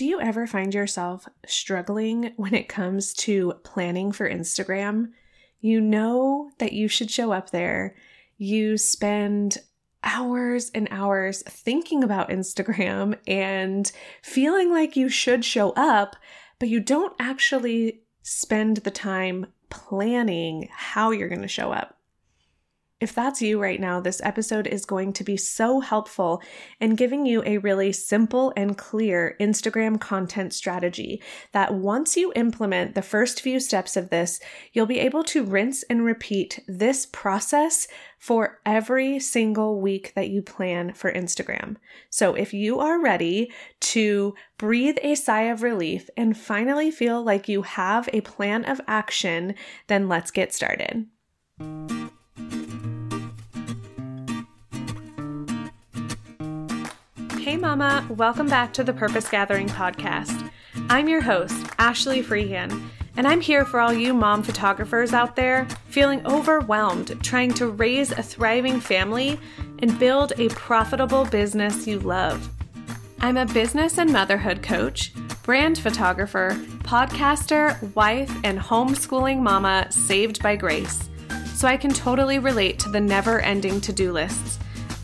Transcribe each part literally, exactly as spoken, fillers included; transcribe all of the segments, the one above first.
Do you ever find yourself struggling when it comes to planning for Instagram? You know that you should show up there. You spend hours and hours thinking about Instagram and feeling like you should show up, but you don't actually spend the time planning how you're going to show up. If that's you right now, this episode is going to be so helpful in giving you a really simple and clear Instagram content strategy that once you implement the first few steps of this, you'll be able to rinse and repeat this process for every single week that you plan for Instagram. So if you are ready to breathe a sigh of relief and finally feel like you have a plan of action, then let's get started. Hey Mama, welcome back to the Purpose Gathering podcast. I'm your host, Ashley Freehan, and I'm here for all you mom photographers out there feeling overwhelmed, trying to raise a thriving family and build a profitable business you love. I'm a business and motherhood coach, brand photographer, podcaster, wife, and homeschooling mama saved by grace, so I can totally relate to the never-ending to-do lists,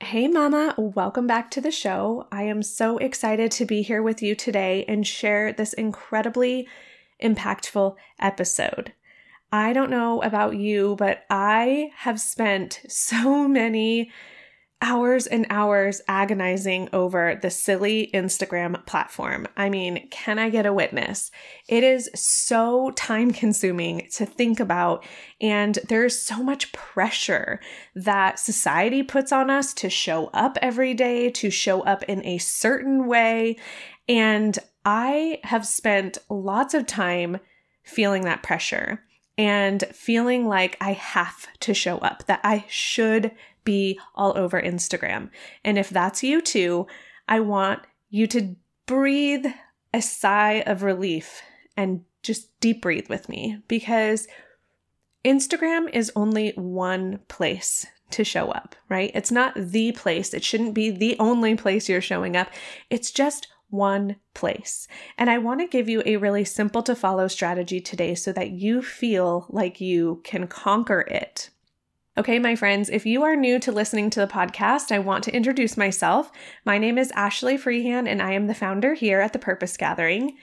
Hey Mama, welcome back to the show. I am so excited to be here with you today and share this incredibly impactful episode. I don't know about you, but I have spent so many hours and hours agonizing over the silly Instagram platform. I mean, can I get a witness? It is so time-consuming to think about, and there's so much pressure that society puts on us to show up every day, to show up in a certain way, and I have spent lots of time feeling that pressure and feeling like I have to show up, that I should be all over Instagram. And if that's you too, I want you to breathe a sigh of relief and just deep breathe with me, because Instagram is only one place to show up, right? It's not the place. It shouldn't be the only place you're showing up. It's just one place. And I want to give you a really simple to follow strategy today so that you feel like you can conquer it. Okay, my friends, if you are new to listening to the podcast, I want to introduce myself. My name is Ashley Freehan, and I am the founder here at The Purpose Gathering.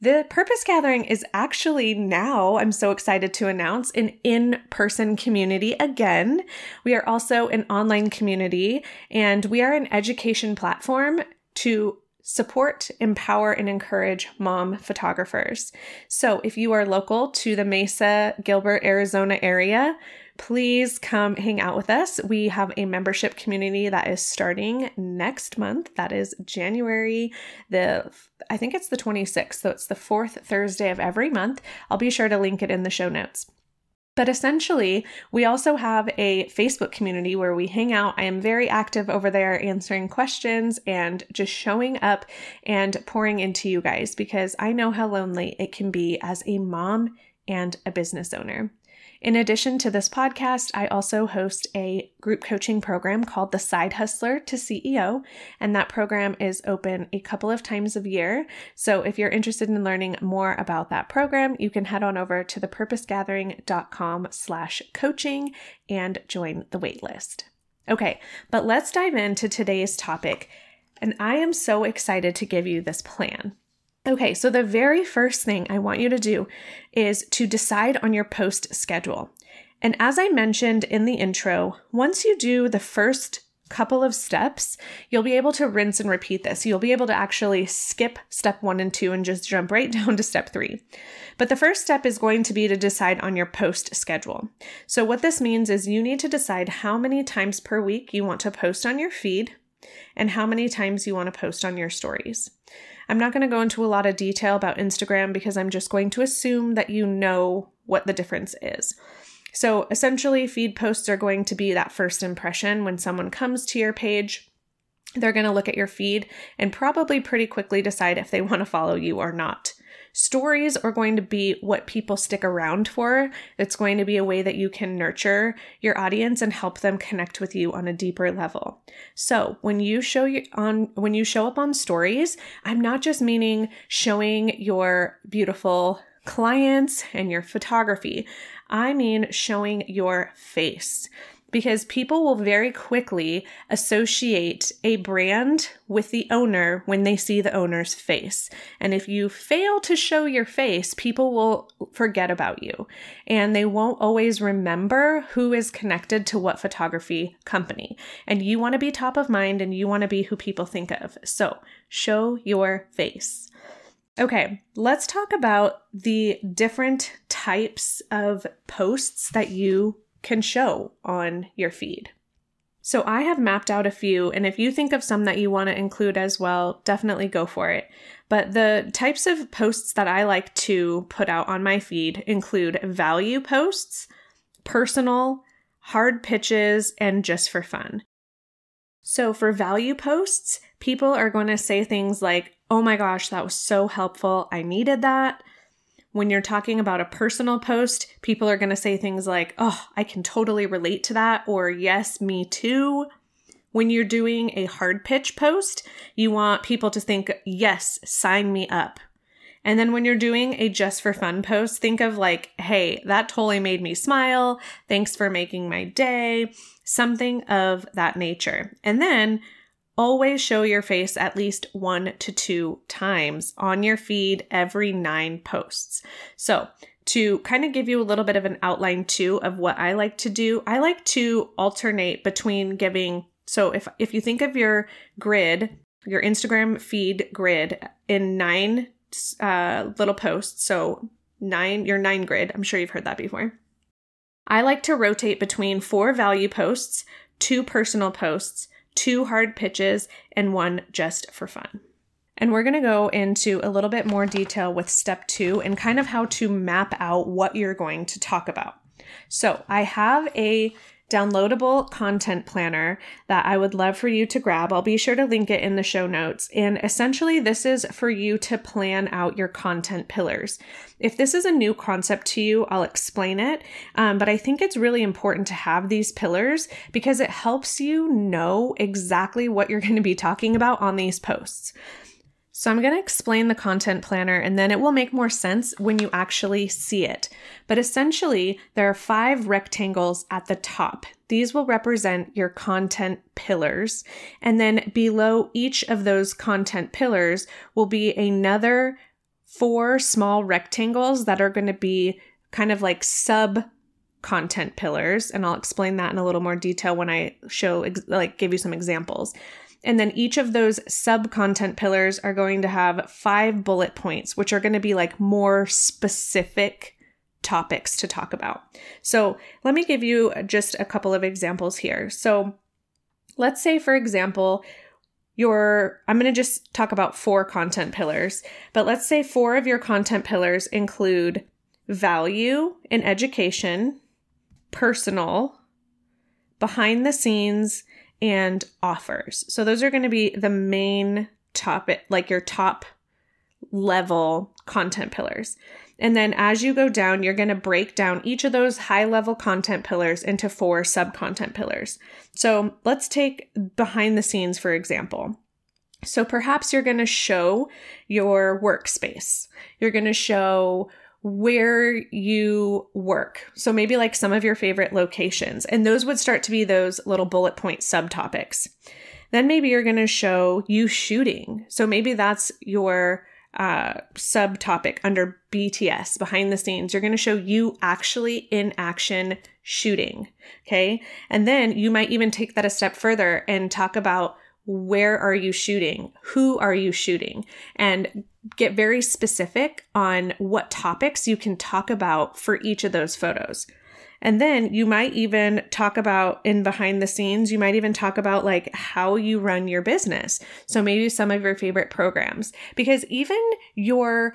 The Purpose Gathering is actually now, I'm so excited to announce, an in-person community again. We are also an online community, and we are an education platform to support, empower, and encourage mom photographers. So if you are local to the Mesa, Gilbert, Arizona area, please come hang out with us. We have a membership community that is starting next month. That is January the, I think it's the twenty-sixth. So it's the fourth Thursday of every month. I'll be sure to link it in the show notes. But essentially, we also have a Facebook community where we hang out. I am very active over there answering questions and just showing up and pouring into you guys, because I know how lonely it can be as a mom and a business owner. In addition to this podcast, I also host a group coaching program called The Side Hustler to C E O, and that program is open a couple of times a year. So if you're interested in learning more about that program, you can head on over to thepurposegathering.com slash coaching and join the waitlist. Okay, but let's dive into today's topic, and I am so excited to give you this plan. Okay, so the very first thing I want you to do is to decide on your post schedule. And as I mentioned in the intro, once you do the first couple of steps, you'll be able to rinse and repeat this. You'll be able to actually skip step one and two and just jump right down to step three. But the first step is going to be to decide on your post schedule. So what this means is you need to decide how many times per week you want to post on your feed, and how many times you want to post on your stories. I'm not going to go into a lot of detail about Instagram because I'm just going to assume that you know what the difference is. So essentially, feed posts are going to be that first impression. When someone comes to your page, they're going to look at your feed and probably pretty quickly decide if they want to follow you or not. Stories are going to be what people stick around for. It's going to be a way that you can nurture your audience and help them connect with you on a deeper level. So when you show you on, when you show up on stories, I'm not just meaning showing your beautiful clients and your photography. I mean showing your face, because people will very quickly associate a brand with the owner when they see the owner's face. And if you fail to show your face, people will forget about you, and they won't always remember who is connected to what photography company. And you want to be top of mind, and you want to be who people think of. So show your face. Okay, let's talk about the different types of posts that you can show on your feed. So I have mapped out a few, and if you think of some that you want to include as well, definitely go for it. But the types of posts that I like to put out on my feed include value posts, personal, hard pitches, and just for fun. So for value posts, people are going to say things like, "Oh my gosh, that was so helpful. I needed that." When you're talking about a personal post, people are going to say things like, "Oh, I can totally relate to that," or "Yes, me too." When you're doing a hard pitch post, you want people to think, "Yes, sign me up." And then when you're doing a just for fun post, think of like, "Hey, that totally made me smile. Thanks for making my day," something of that nature. And then always show your face at least one to two times on your feed every nine posts. So to kind of give you a little bit of an outline too of what I like to do, I like to alternate between giving. So if, if you think of your grid, your Instagram feed grid in nine uh, little posts, so nine, your nine grid, I'm sure you've heard that before. I like to rotate between four value posts, two personal posts, two hard pitches, and one just for fun. And we're going to go into a little bit more detail with step two and kind of how to map out what you're going to talk about. So I have a downloadable content planner that I would love for you to grab. I'll be sure to link it in the show notes. And essentially, this is for you to plan out your content pillars. If this is a new concept to you, I'll explain it. Um, but I think it's really important to have these pillars because it helps you know exactly what you're going to be talking about on these posts. So I'm going to explain the content planner, and then it will make more sense when you actually see it. But essentially, there are five rectangles at the top. These will represent your content pillars. And then below each of those content pillars will be another four small rectangles that are going to be kind of like sub content pillars. And I'll explain that in a little more detail when I show, like give you some examples. And then each of those sub-content pillars are going to have five bullet points, which are going to be like more specific topics to talk about. So let me give you just a couple of examples here. So let's say, for example, your, I'm going to just talk about four content pillars, but let's say four of your content pillars include value and education, personal, behind the scenes, and offers. So those are going to be the main topic, like your top level content pillars. And then as you go down, you're going to break down each of those high level content pillars into four sub content pillars. So let's take behind the scenes, for example. So perhaps you're going to show your workspace. You're going to show where you work. So maybe like some of your favorite locations. And those would start to be those little bullet point subtopics. Then maybe you're going to show you shooting. So maybe that's your uh, subtopic under B T S, behind the scenes. You're going to show you actually in action shooting. Okay. And then you might even take that a step further and talk about where are you shooting? Who are you shooting? And get very specific on what topics you can talk about for each of those photos. And then you might even talk about in behind the scenes, you might even talk about like how you run your business. So maybe some of your favorite programs, because even your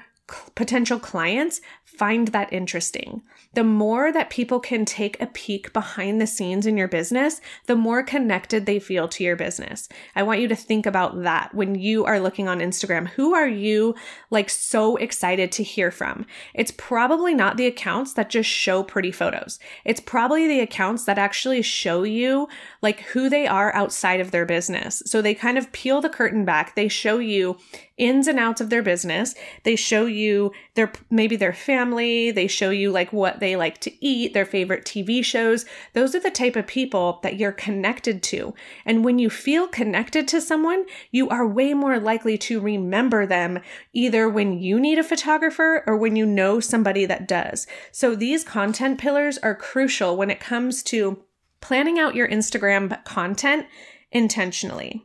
potential clients find that interesting. The more that people can take a peek behind the scenes in your business, the more connected they feel to your business. I want you to think about that when you are looking on Instagram. Who are you like so excited to hear from? It's probably not the accounts that just show pretty photos. It's probably the accounts that actually show you like who they are outside of their business. So they kind of peel the curtain back. They show you ins and outs of their business. They show you their maybe their family. They show you like what they like to eat, their favorite T V shows. Those are the type of people that you're connected to. And when you feel connected to someone, you are way more likely to remember them either when you need a photographer or when you know somebody that does. So these content pillars are crucial when it comes to planning out your Instagram content intentionally.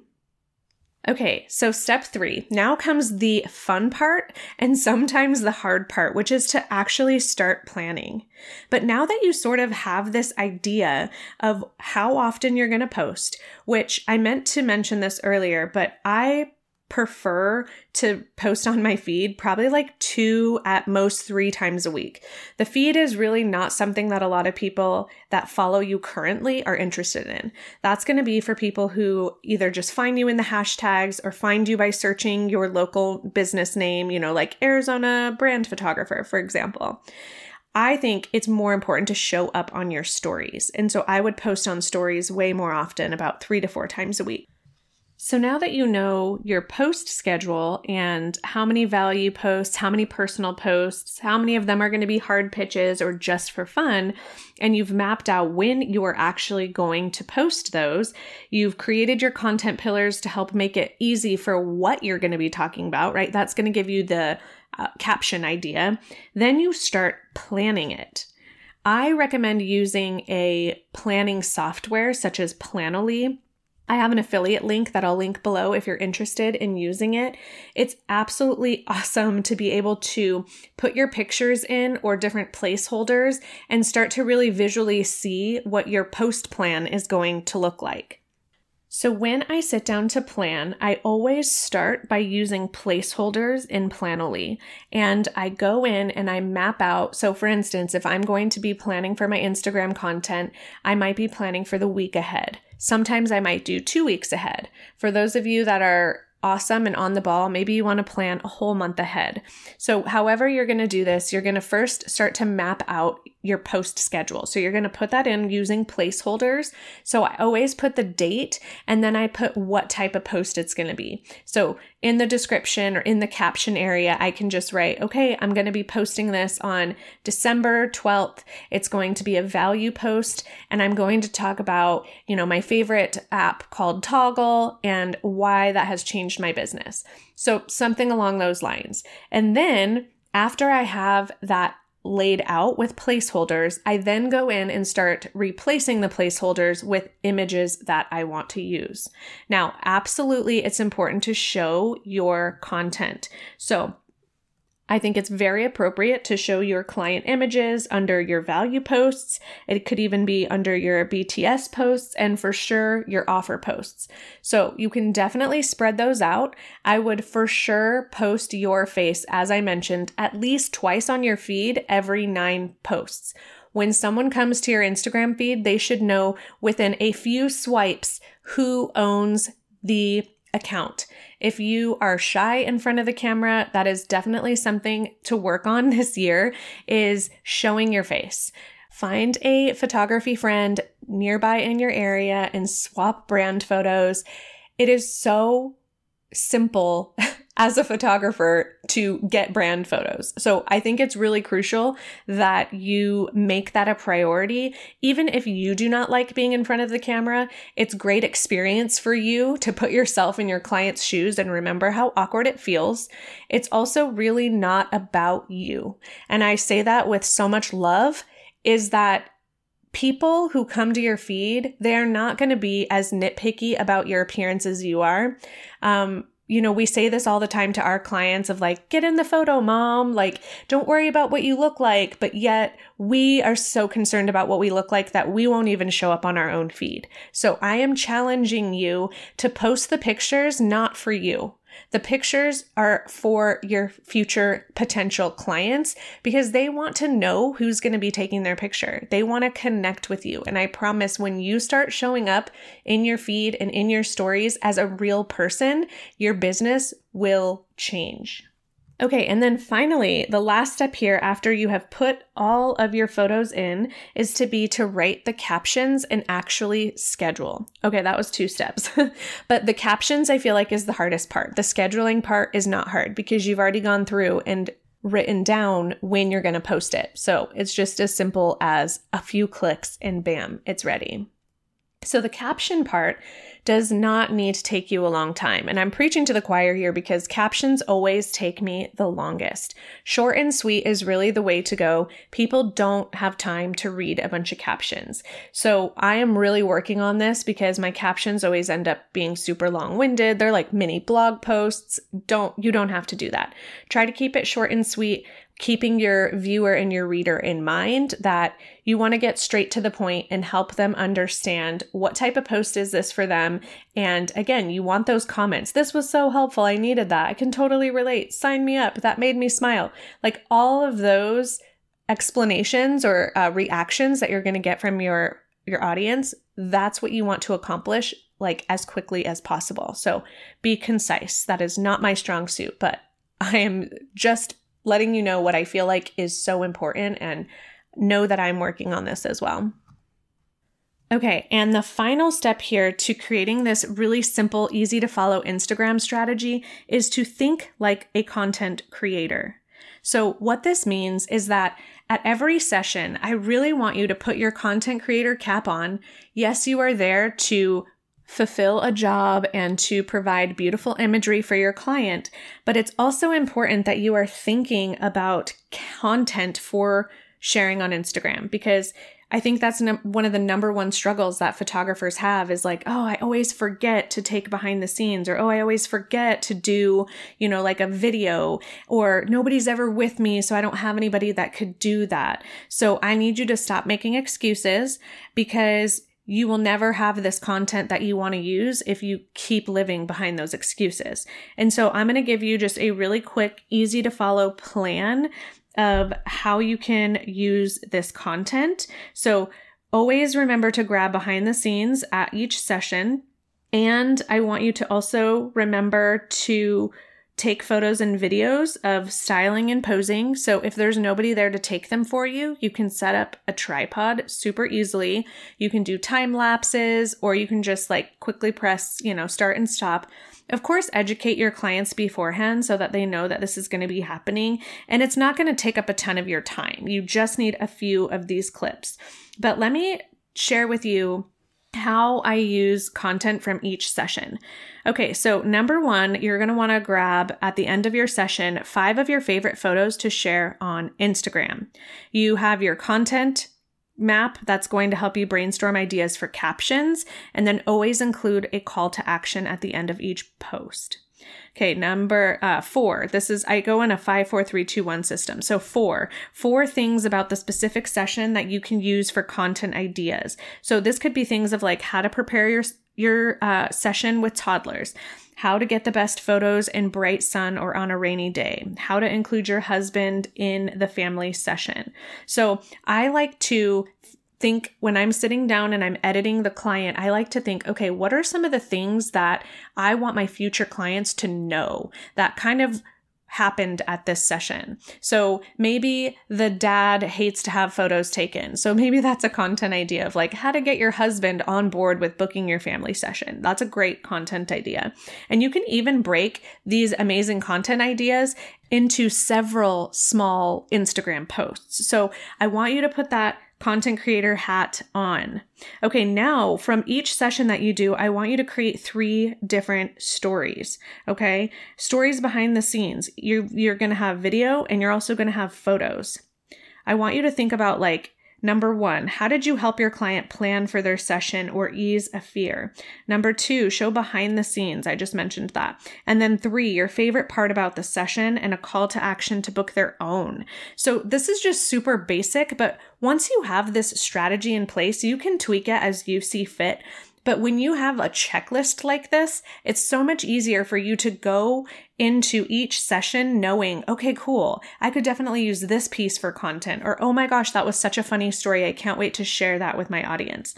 Okay, so step three, now comes the fun part and sometimes the hard part, which is to actually start planning. But now that you sort of have this idea of how often you're going to post, which I meant to mention this earlier, but I prefer to post on my feed probably like two, at most three times a week. The feed is really not something that a lot of people that follow you currently are interested in. That's going to be for people who either just find you in the hashtags or find you by searching your local business name, you know, like Arizona brand photographer, for example. I think it's more important to show up on your stories. And so I would post on stories way more often, about three to four times a week. So now that you know your post schedule and how many value posts, how many personal posts, how many of them are going to be hard pitches or just for fun, and you've mapped out when you are actually going to post those, you've created your content pillars to help make it easy for what you're going to be talking about, right? That's going to give you the uh, caption idea. Then you start planning it. I recommend using a planning software such as Planoly. I have an affiliate link that I'll link below if you're interested in using it. It's absolutely awesome to be able to put your pictures in or different placeholders and start to really visually see what your post plan is going to look like. So when I sit down to plan, I always start by using placeholders in Planoly, and I go in and I map out. So for instance, if I'm going to be planning for my Instagram content, I might be planning for the week ahead. Sometimes I might do two weeks ahead. For those of you that are awesome and on the ball, maybe you want to plan a whole month ahead. So however you're going to do this, you're going to first start to map out your post schedule. So you're going to put that in using placeholders. So I always put the date and then I put what type of post it's going to be. So in the description or in the caption area, I can just write, okay, I'm going to be posting this on December twelfth. It's going to be a value post and I'm going to talk about, you know, my favorite app called Toggle and why that has changed my business. So something along those lines. And then after I have that laid out with placeholders, I then go in and start replacing the placeholders with images that I want to use. Now, absolutely, it's important to show your content. So I think it's very appropriate to show your client images under your value posts. It could even be under your B T S posts and for sure your offer posts. So you can definitely spread those out. I would for sure post your face, as I mentioned, at least twice on your feed every nine posts. When someone comes to your Instagram feed, they should know within a few swipes who owns the account. If you are shy in front of the camera, that is definitely something to work on this year, is showing your face. Find a photography friend nearby in your area and swap brand photos. It is so simple as a photographer to get brand photos. So I think it's really crucial that you make that a priority. Even if you do not like being in front of the camera, it's great experience for you to put yourself in your client's shoes and remember how awkward it feels. It's also really not about you. And I say that with so much love, is that people who come to your feed, they're not going to be as nitpicky about your appearance as you are. Um, you know, we say this all the time to our clients of like, get in the photo, mom, like, don't worry about what you look like. But yet we are so concerned about what we look like that we won't even show up on our own feed. So I am challenging you to post the pictures, not for you. The pictures are for your future potential clients because they want to know who's going to be taking their picture. They want to connect with you. And I promise when you start showing up in your feed and in your stories as a real person, your business will change. Okay, and then finally, the last step here after you have put all of your photos in is to be to write the captions and actually schedule. Okay, that was two steps. But the captions I feel like is the hardest part. The scheduling part is not hard because you've already gone through and written down when you're going to post it. So it's just as simple as a few clicks and bam, it's ready. So the caption part does not need to take you a long time. And I'm preaching to the choir here because captions always take me the longest. Short and sweet is really the way to go. People don't have time to read a bunch of captions. So I am really working on this because my captions always end up being super long-winded. They're like mini blog posts. Don't, you don't have to do that. Try to keep it short and sweet, keeping your viewer and your reader in mind that you want to get straight to the point and help them understand what type of post is this for them. And again, you want those comments. This was so helpful. I needed that. I can totally relate. Sign me up. That made me smile. Like all of those explanations or uh, reactions that you're going to get from your, your audience, that's what you want to accomplish like as quickly as possible. So be concise. That is not my strong suit, but I am just letting you know what I feel like is so important and know that I'm working on this as well. Okay, and the final step here to creating this really simple, easy to follow Instagram strategy is to think like a content creator. So what this means is that at every session, I really want you to put your content creator cap on. Yes, you are there to fulfill a job and to provide beautiful imagery for your client, but it's also important that you are thinking about content for sharing on Instagram, because I think that's one of the number one struggles that photographers have is like, oh, I always forget to take behind the scenes, or, oh, I always forget to do, you know, like a video, or nobody's ever with me, so I don't have anybody that could do that. So I need you to stop making excuses, because you will never have this content that you want to use if you keep living behind those excuses. And so I'm going to give you just a really quick, easy to follow plan of how you can use this content. So always remember to grab behind the scenes at each session. And I want you to also remember to take photos and videos of styling and posing. So if there's nobody there to take them for you, you can set up a tripod super easily. You can do time lapses, or you can just like quickly press, you know, start and stop. Of course, educate your clients beforehand so that they know that this is going to be happening. And it's not going to take up a ton of your time. You just need a few of these clips. But let me share with you how I use content from each session. Okay, so number one, you're going to want to grab at the end of your session five of your favorite photos to share on Instagram. You have your content map that's going to help you brainstorm ideas for captions, and then always include a call to action at the end of each post. Okay, number uh, four, this is, I go in a five, four, three, two, one system. So four, four things about the specific session that you can use for content ideas. So this could be things of like how to prepare your, your uh, session with toddlers, how to get the best photos in bright sun or on a rainy day, how to include your husband in the family session. So I like to think when I'm sitting down and I'm editing the client, I like to think, okay, what are some of the things that I want my future clients to know that kind of happened at this session? So maybe the dad hates to have photos taken. So maybe that's a content idea of like how to get your husband on board with booking your family session. That's a great content idea. And you can even break these amazing content ideas into several small Instagram posts. So I want you to put that content creator hat on. Okay, now from each session that you do, I want you to create three different stories, okay? Stories behind the scenes. You're, you're going to have video, and you're also going to have photos. I want you to think about like, Number one, how did you help your client plan for their session or ease a fear? Number two, show behind the scenes. I just mentioned that. And then three, your favorite part about the session and a call to action to book their own. So this is just super basic, but once you have this strategy in place, you can tweak it as you see fit. But when you have a checklist like this, it's so much easier for you to go into each session knowing, okay, cool, I could definitely use this piece for content, or, oh my gosh, that was such a funny story. I can't wait to share that with my audience.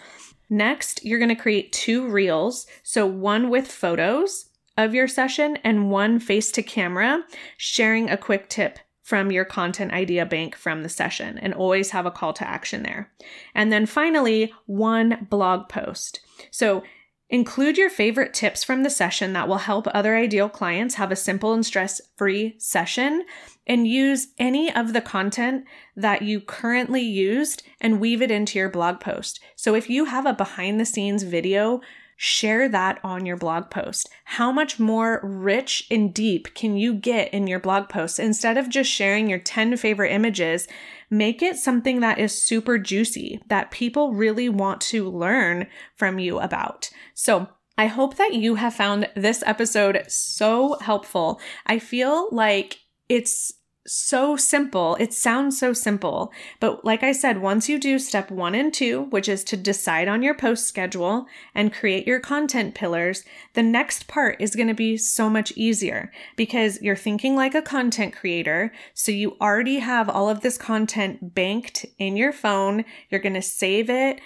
Next, you're going to create two reels. So one with photos of your session and one face to camera, sharing a quick tip from your content idea bank from the session, and always have a call to action there. And then finally, one blog post. So include your favorite tips from the session that will help other ideal clients have a simple and stress-free session, and use any of the content that you currently used and weave it into your blog post. So if you have a behind-the-scenes video, share that on your blog post. How much more rich and deep can you get in your blog post? Instead of just sharing your ten favorite images, make it something that is super juicy, that people really want to learn from you about. So I hope that you have found this episode so helpful. I feel like it's so simple. It sounds so simple. But like I said, once you do step one and two, which is to decide on your post schedule and create your content pillars, the next part is going to be so much easier because you're thinking like a content creator. So you already have all of this content banked in your phone. You're going to save it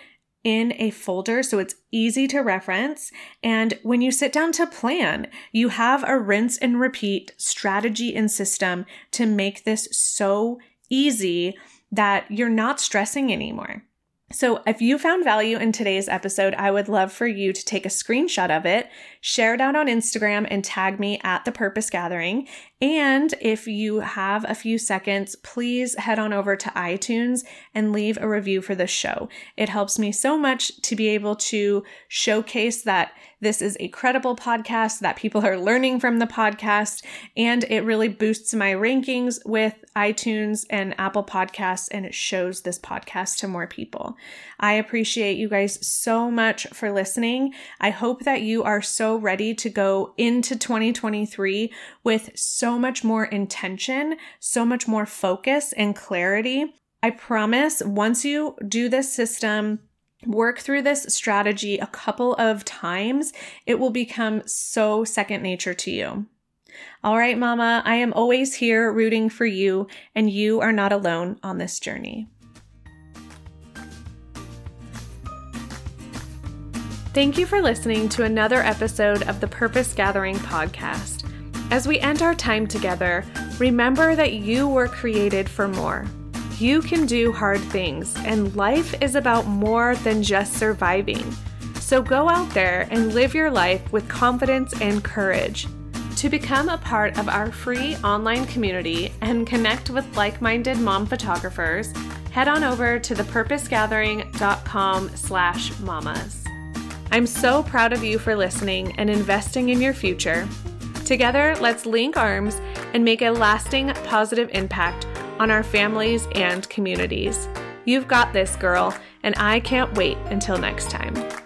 in a folder so it's easy to reference. And when you sit down to plan, you have a rinse and repeat strategy and system to make this so easy that you're not stressing anymore. So if you found value in today's episode, I would love for you to take a screenshot of it, share it out on Instagram, and tag me at The Purpose Gathering. And if you have a few seconds, please head on over to iTunes and leave a review for the show. It helps me so much to be able to showcase that this is a credible podcast, that people are learning from the podcast, and it really boosts my rankings with iTunes and Apple Podcasts, and it shows this podcast to more people. I appreciate you guys so much for listening. I hope that you are so ready to go into twenty twenty-three with so So much more intention, so much more focus and clarity. I promise once you do this system, work through this strategy a couple of times, it will become so second nature to you. All right, Mama, I am always here rooting for you, and you are not alone on this journey. Thank you for listening to another episode of the Purpose Gathering podcast. As we end our time together, remember that you were created for more. You can do hard things, and life is about more than just surviving. So go out there and live your life with confidence and courage. To become a part of our free online community and connect with like-minded mom photographers, head on over to the purpose gathering dot com slash mamas. I'm so proud of you for listening and investing in your future. Together, let's link arms and make a lasting positive impact on our families and communities. You've got this, girl, and I can't wait until next time.